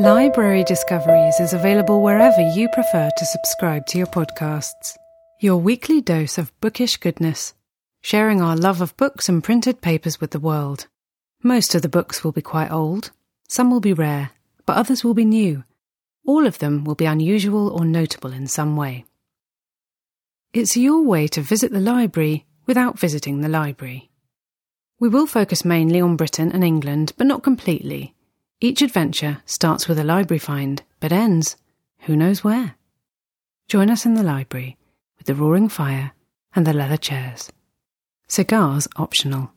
Library Discoveries is available wherever you prefer to subscribe to your podcasts. Your weekly dose of bookish goodness, sharing our love of books and printed papers with the world. Most of the books will be quite old, some will be rare, but others will be new. All of them will be unusual or notable in some way. It's your way to visit the library without visiting the library. We will focus mainly on Britain and England, but not completely. Each adventure starts with a library find, but ends who knows where. Join us in the library with the roaring fire and the leather chairs. Cigars optional.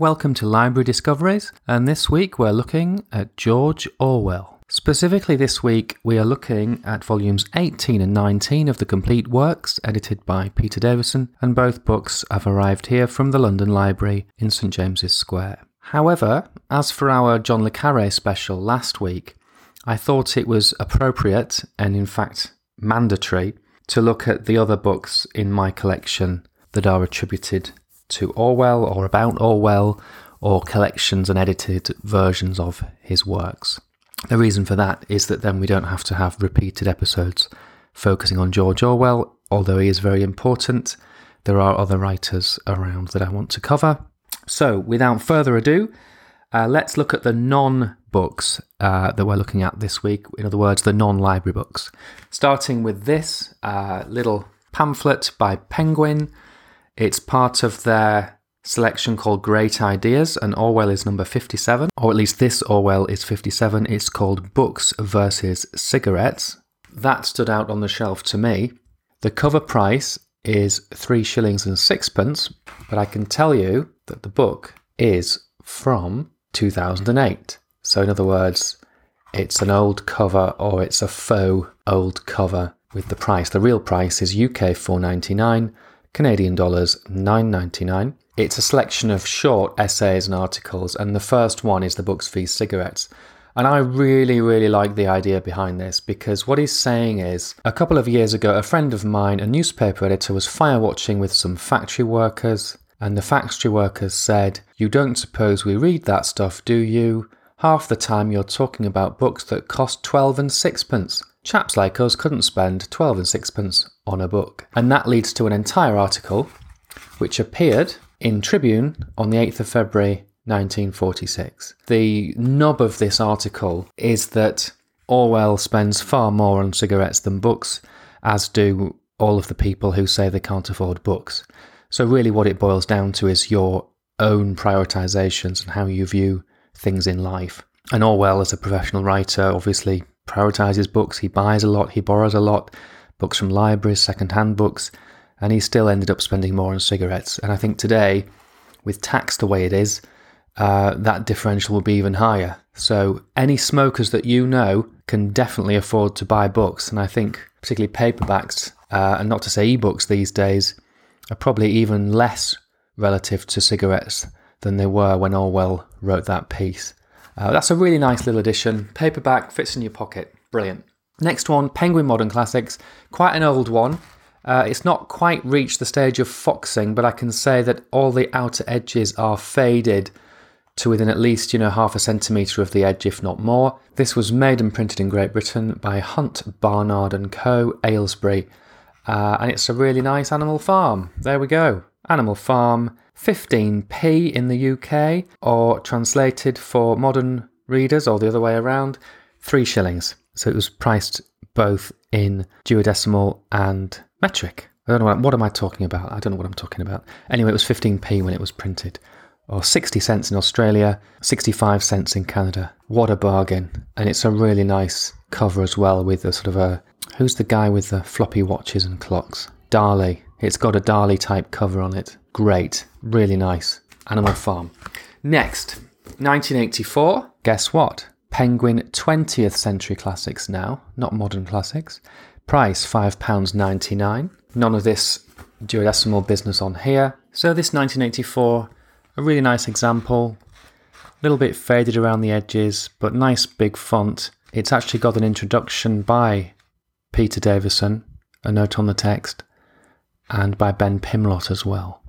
Welcome to Library Discoveries, and this week we're looking at George Orwell. Specifically this week we are looking at volumes 18 and 19 of the complete works, edited by Peter Davison, and both books have arrived here from the London Library in St. James's Square. However, as for our John le Carré special last week, I thought it was appropriate, and in fact mandatory, to look at the other books in my collection that are attributed to Orwell or about Orwell, or collections and edited versions of his works. The reason for that is that then we don't have to have repeated episodes focusing on George Orwell, although he is very important. There are other writers around that I want to cover. So, without further ado, let's look at the non-books that we're looking at this week. In other words, the non-library books. Starting with this little pamphlet by Penguin. It's part of their selection called Great Ideas, and Orwell is number 57, or at least this Orwell is 57. It's called Books versus Cigarettes. That stood out on the shelf to me. The cover price is 3 shillings and sixpence, but I can tell you that the book is from 2008. So in other words, it's an old cover, or it's a faux old cover with the price. The real price is UK $4.99, Canadian dollars $9.99. It's a selection of short essays and articles, and the first one is the Books v Cigarettes. And I really like the idea behind this, because what he's saying is, a couple of years ago, a friend of mine, a newspaper editor, was firewatching with some factory workers, and the factory workers said, "You don't suppose we read that stuff, do you? Half the time you're talking about books that cost 12 and sixpence. Chaps like us couldn't spend 12 and sixpence on a book." And that leads to an entire article, which appeared in Tribune on the 8th of February 1946. The nub of this article is that Orwell spends far more on cigarettes than books, as do all of the people who say they can't afford books. So really what it boils down to is your own prioritisations and how you view things in life. And Orwell, as a professional writer, obviously prioritises books. He buys a lot, he borrows a lot, books from libraries, second-hand books, and he still ended up spending more on cigarettes. And I think today, with tax the way it is, that differential will be even higher. So any smokers that you know can definitely afford to buy books. And I think particularly paperbacks, and not to say e-books these days, are probably even less relative to cigarettes than they were when Orwell wrote that piece. That's a really nice little addition. Paperback, fits in your pocket. Brilliant. Next one, Penguin Modern Classics. Quite an old one. It's not quite reached the stage of foxing, but I can say that all the outer edges are faded to within at least, half a centimetre of the edge, if not more. This was made and printed in Great Britain by Hunt, Barnard and Co., Aylesbury, and it's a really nice Animal Farm. There we go. Animal Farm, 15p in the UK, or translated for modern readers, or the other way around, 3 shillings. So it was priced both in duodecimal and metric. I don't know what am I talking about? I don't know what I'm talking about. Anyway, it was 15p when it was printed, or 60 cents in Australia, 65 cents in Canada. What a bargain. And it's a really nice cover as well, with a sort of a, who's the guy with the floppy watches and clocks? Dali. It's got a Dali type cover on it. Great. Really nice. Animal Farm. Next, 1984. Guess what? Penguin 20th Century Classics now, not Modern Classics. Price £5.99. None of this duodecimal business on here. So this 1984, a really nice example. A little bit faded around the edges, but nice big font. It's actually got an introduction by Peter Davison, a note on the text, and by Ben Pimlott as well,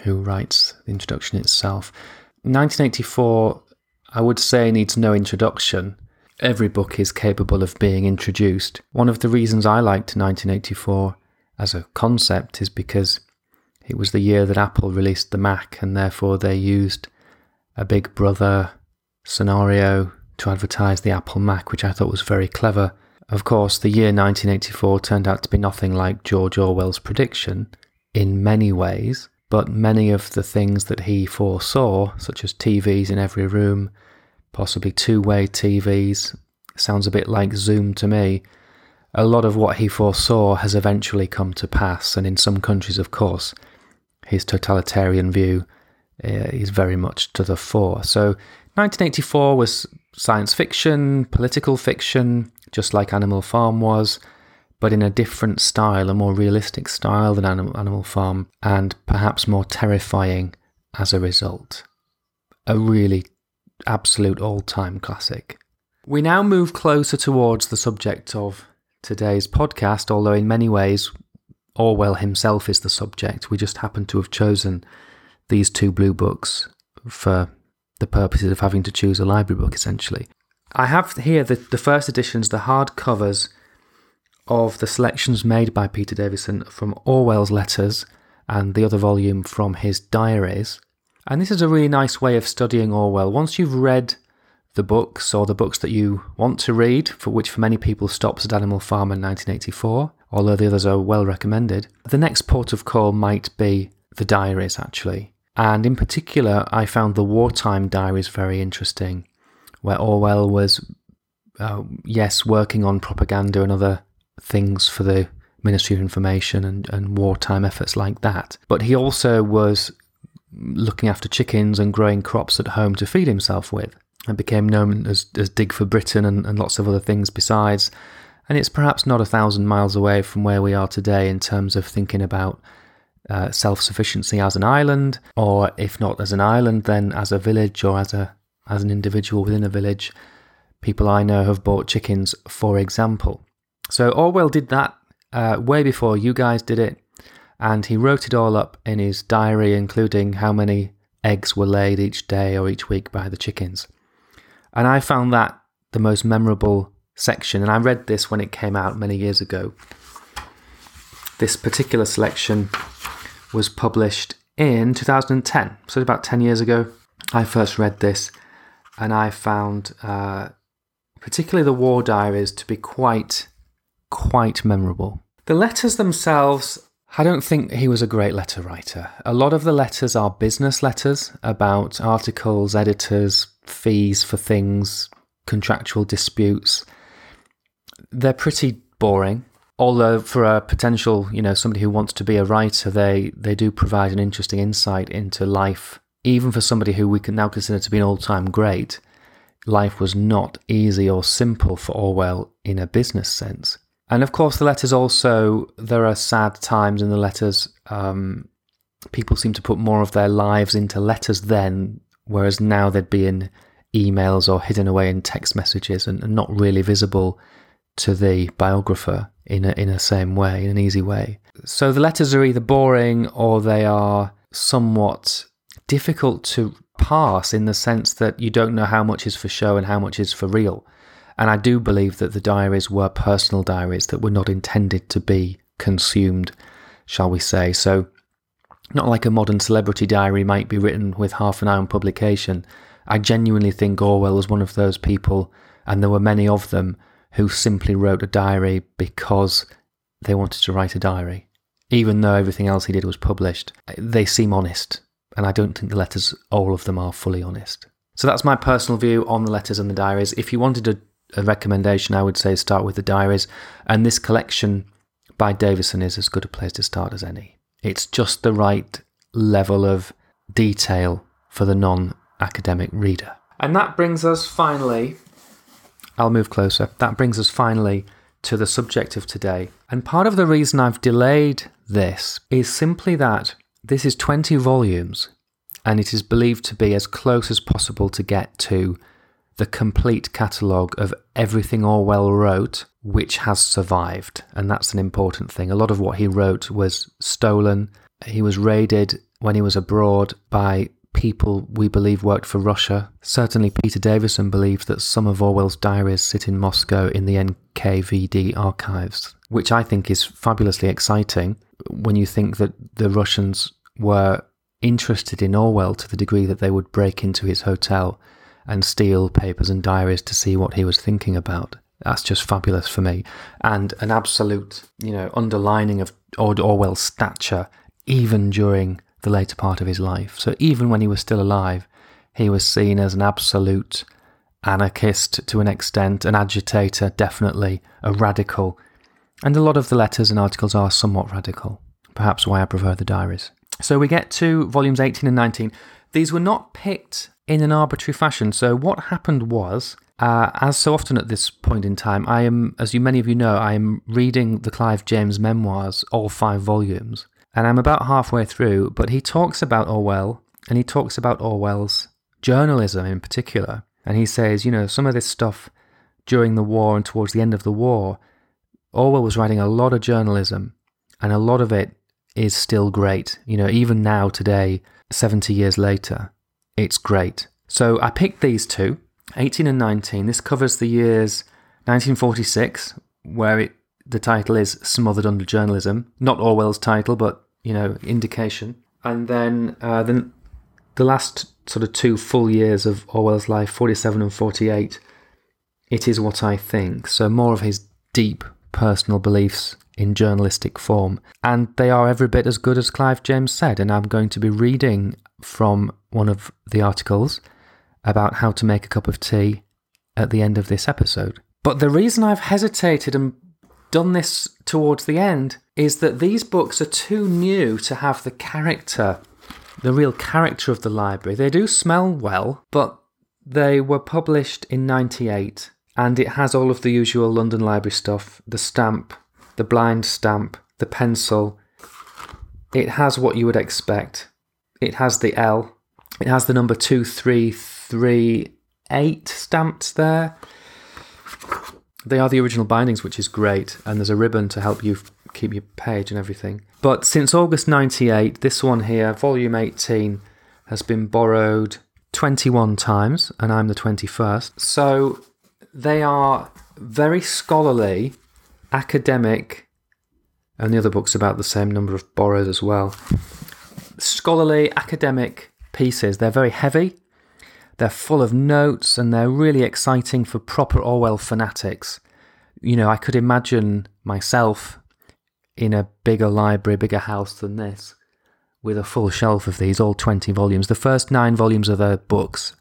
who writes the introduction itself. 1984, I would say, needs no introduction. Every book is capable of being introduced. One of the reasons I liked 1984 as a concept is because it was the year that Apple released the Mac, and therefore they used a Big Brother scenario to advertise the Apple Mac, which I thought was very clever. Of course, the year 1984 turned out to be nothing like George Orwell's prediction in many ways, but many of the things that he foresaw, such as TVs in every room, possibly two-way TVs, sounds a bit like Zoom to me, a lot of what he foresaw has eventually come to pass, and in some countries, of course, his totalitarian view is very much to the fore. So 1984 was science fiction, political fiction, just like Animal Farm was, but in a different style, a more realistic style than Animal Farm, and perhaps more terrifying as a result. A really absolute all-time classic. We now move closer towards the subject of today's podcast, although in many ways Orwell himself is the subject. We just happen to have chosen these two blue books for the purposes of having to choose a library book, essentially. I have here the first editions, the hard covers of the selections made by Peter Davison from Orwell's letters and the other volume from his diaries. And this is a really nice way of studying Orwell. Once you've read the books, or the books that you want to read, for which for many people stops at Animal Farm in 1984, although the others are well recommended, the next port of call might be the diaries, actually. And in particular, I found the wartime diaries very interesting, where Orwell was, working on propaganda and other things for the Ministry of Information and wartime efforts like that. But he also was looking after chickens and growing crops at home to feed himself with, and became known as Dig for Britain and lots of other things besides. And it's perhaps not 1,000 miles away from where we are today in terms of thinking about self-sufficiency as an island, or if not as an island, then as a village or as an individual within a village. People I know have bought chickens, for example. So Orwell did that way before you guys did it, and he wrote it all up in his diary, including how many eggs were laid each day or each week by the chickens. And I found that the most memorable section, and I read this when it came out many years ago. This particular selection was published in 2010, so about 10 years ago. I first read this, and I found particularly the war diaries to be quite memorable. The letters themselves, I don't think he was a great letter writer. A lot of the letters are business letters about articles, editors, fees for things, contractual disputes. They're pretty boring, although for a potential, somebody who wants to be a writer, they do provide an interesting insight into life. Even for somebody who we can now consider to be an all-time great, life was not easy or simple for Orwell in a business sense. And of course, the letters also, there are sad times in the letters. People seem to put more of their lives into letters then, whereas now they'd be in emails or hidden away in text messages and not really visible to the biographer in a same way, in an easy way. So the letters are either boring or they are somewhat difficult to parse, in the sense that you don't know how much is for show and how much is for real. And I do believe that the diaries were personal diaries that were not intended to be consumed, shall we say. So not like a modern celebrity diary might be written with half an hour on publication. I genuinely think Orwell was one of those people, and there were many of them, who simply wrote a diary because they wanted to write a diary. Even though everything else he did was published, they seem honest. And I don't think the letters, all of them, are fully honest. So that's my personal view on the letters and the diaries. If you wanted a recommendation, I would say start with the diaries, and this collection by Davison is as good a place to start as any. It's just the right level of detail for the non-academic reader. And that brings us finally, I'll move closer, that brings us finally to the subject of today. And part of the reason I've delayed this is simply that this is 20 volumes, and it is believed to be as close as possible to get to the complete catalogue of everything Orwell wrote, which has survived. And that's an important thing. A lot of what he wrote was stolen. He was raided when he was abroad by people we believe worked for Russia. Certainly Peter Davison believed that some of Orwell's diaries sit in Moscow in the NKVD archives, which I think is fabulously exciting when you think that the Russians were interested in Orwell to the degree that they would break into his hotel and steal papers and diaries to see what he was thinking about. That's just fabulous for me. And an absolute, underlining of Orwell's stature, even during the later part of his life. So even when he was still alive, he was seen as an absolute anarchist to an extent, an agitator, definitely, a radical. And a lot of the letters and articles are somewhat radical, perhaps why I prefer the diaries. So we get to volumes 18 and 19. These were not picked in an arbitrary fashion. So what happened was, as so often at this point in time, I am, as many of you know, I am reading the Clive James memoirs, all 5 volumes. And I'm about halfway through, but he talks about Orwell, and he talks about Orwell's journalism in particular. And he says, some of this stuff during the war and towards the end of the war, Orwell was writing a lot of journalism, and a lot of it is still great. Even now, today, 70 years later, it's great. So I picked these two, 18 and 19. This covers the years 1946, where the title is Smothered Under Journalism. Not Orwell's title, but indication. And then the last sort of 2 full years of Orwell's life, 47 and 48, It Is What I Think. So more of his deep personal beliefs in journalistic form. And they are every bit as good as Clive James said. And I'm going to be reading from one of the articles about how to make a cup of tea at the end of this episode. But the reason I've hesitated and done this towards the end is that these books are too new to have the character, the real character of the library. They do smell well, but they were published in 98, and it has all of the usual London Library stuff, the stamp, the blind stamp, the pencil. It has what you would expect. It has the L. It has the number 2338 stamped there. They are the original bindings, which is great, and there's a ribbon to help you keep your page and everything. But since August 98, this one here, volume 18, has been borrowed 21 times, and I'm the 21st. So they are very scholarly, academic, and the other book's about the same number of borrows as well. Scholarly, academic pieces. They're very heavy. They're full of notes, and they're really exciting for proper Orwell fanatics. I could imagine myself in a bigger library, bigger house than this, with a full shelf of these, all 20 volumes. The first 9 volumes are the books.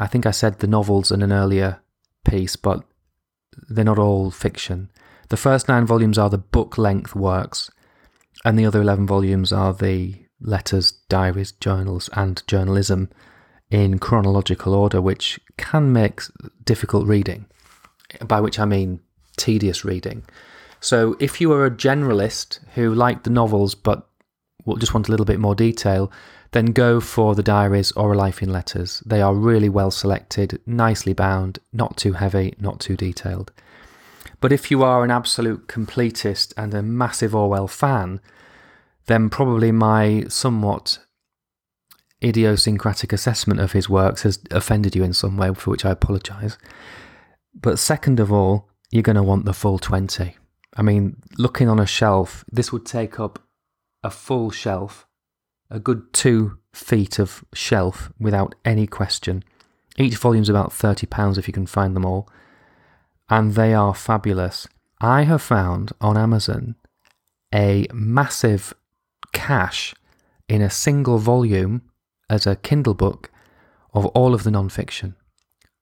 I think I said the novels in an earlier piece, but they're not all fiction. The first 9 volumes are the book-length works, and the other 11 volumes are the letters, diaries, journals, and journalism, in chronological order, which can make difficult reading, by which I mean tedious reading. So if you are a generalist who liked the novels but just want a little bit more detail, then go for the diaries or A Life in Letters. They are really well selected, nicely bound, not too heavy, not too detailed. But if you are an absolute completist and a massive Orwell fan, then probably my somewhat idiosyncratic assessment of his works has offended you in some way, for which I apologise. But second of all, you're going to want the full 20. I mean, looking on a shelf, this would take up a full shelf, a good 2 feet of shelf without any question. Each volume's about £30 if you can find them all. And they are fabulous. I have found on Amazon a massive cache in a single volume as a Kindle book of all of the non-fiction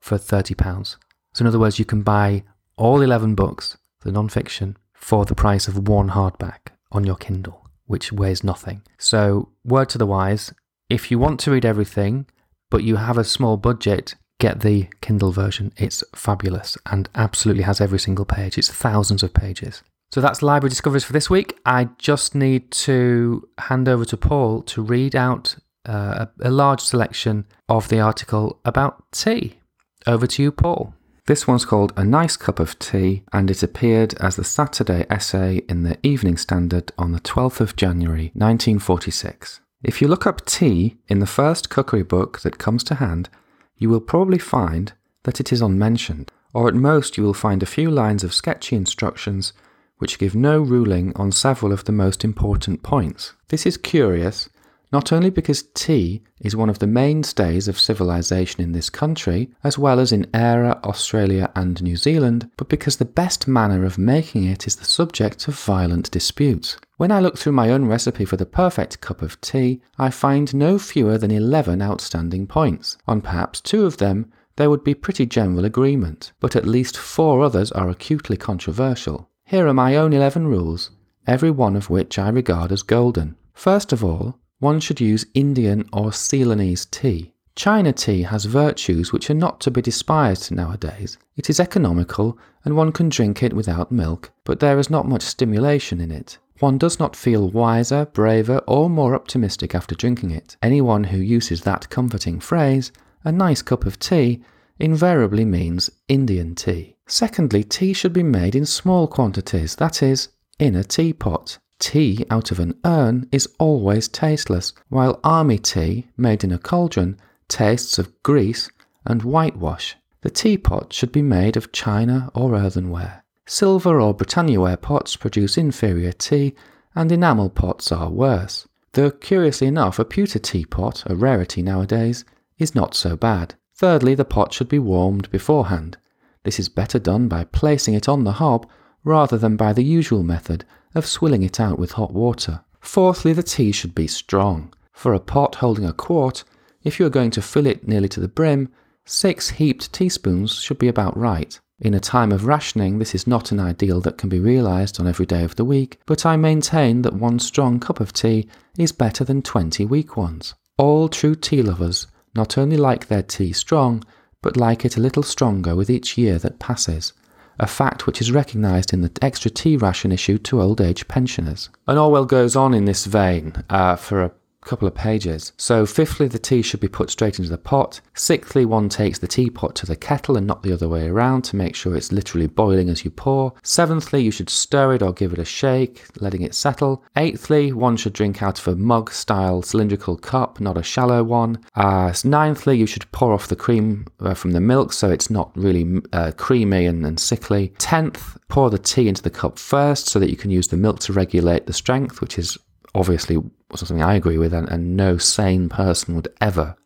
for £30. So in other words, you can buy all 11 books, the non-fiction, for the price of one hardback on your Kindle, which weighs nothing. So word to the wise, if you want to read everything, but you have a small budget, get the Kindle version. It's fabulous and absolutely has every single page. It's thousands of pages. So that's Library Discoveries for this week. I just need to hand over to Paul to read out a large selection of the article about tea. Over to you, Paul. This one's called A Nice Cup of Tea, and it appeared as the Saturday essay in the Evening Standard on the 12th of January, 1946. If you look up tea in the first cookery book that comes to hand, you will probably find that it is unmentioned, or at most you will find a few lines of sketchy instructions which give no ruling on several of the most important points. This is curious, not only because tea is one of the mainstays of civilization in this country, as well as in Era, Australia and New Zealand, but because the best manner of making it is the subject of violent disputes. When I look through my own recipe for the perfect cup of tea, I find no fewer than 11 outstanding points. On perhaps 2 of them, there would be pretty general agreement, but at least 4 others are acutely controversial. Here are my own 11 rules, every one of which I regard as golden. First of all, one should use Indian or Ceylonese tea. China tea has virtues which are not to be despised nowadays. It is economical and one can drink it without milk, but there is not much stimulation in it. One does not feel wiser, braver, or more optimistic after drinking it. Anyone who uses that comforting phrase, a nice cup of tea, invariably means Indian tea. Secondly, tea should be made in small quantities, that is, in a teapot. Tea out of an urn is always tasteless, while army tea, made in a cauldron, tastes of grease and whitewash. The teapot should be made of china or earthenware. Silver or Britannia ware pots produce inferior tea, and enamel pots are worse. Though curiously enough, a pewter teapot, a rarity nowadays, is not so bad. Thirdly, the pot should be warmed beforehand. This is better done by placing it on the hob rather than by the usual method of swilling it out with hot water. Fourthly, the tea should be strong. For a pot holding a quart, if you are going to fill it nearly to the brim, 6 heaped teaspoons should be about right. In a time of rationing, this is not an ideal that can be realised on every day of the week, but I maintain that 1 strong cup of tea is better than 20 weak ones. All true tea lovers not only like their tea strong, but like it a little stronger with each year that passes, a fact which is recognised in the extra tea ration issued to old age pensioners. And Orwell goes on in this vein for a couple of pages. So fifthly, the tea should be put straight into the pot. Sixthly, one takes the teapot to the kettle and not the other way around to make sure it's literally boiling as you pour. Seventhly, you should stir it or give it a shake, letting it settle. Eighthly, one should drink out of a mug-style cylindrical cup, not a shallow one. Ninthly, you should pour off the cream from the milk so it's not really creamy and sickly. Tenth, pour the tea into the cup first so that you can use the milk to regulate the strength, which is obviously something I agree with, and no sane person would ever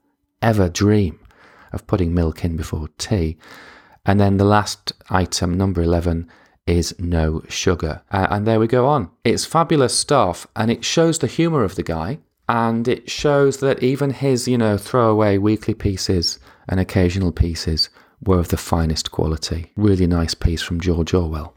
dream of putting milk in before tea. And then the last item, number 11, is no sugar. And there we go on. It's fabulous stuff, and it shows the humour of the guy, and it shows that even his, throwaway weekly pieces and occasional pieces were of the finest quality. Really nice piece from George Orwell.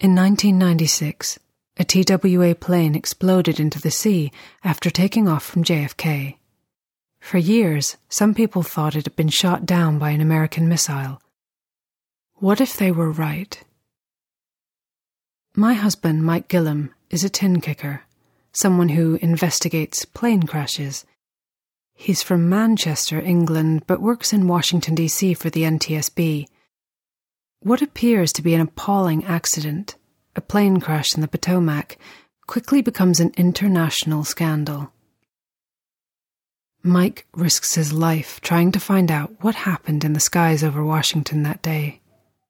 In 1996, a TWA plane exploded into the sea after taking off from JFK. For years, some people thought it had been shot down by an American missile. What if they were right? My husband, Mike Gillam, is a tin kicker, someone who investigates plane crashes. He's from Manchester, England, but works in Washington, D.C. for the NTSB. What appears to be an appalling accident, a plane crash in the Potomac, quickly becomes an international scandal. Mike risks his life trying to find out what happened in the skies over Washington that day.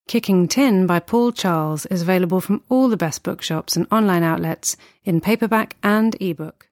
Kicking Tin by Paul Charles is available from all the best bookshops and online outlets in paperback and ebook.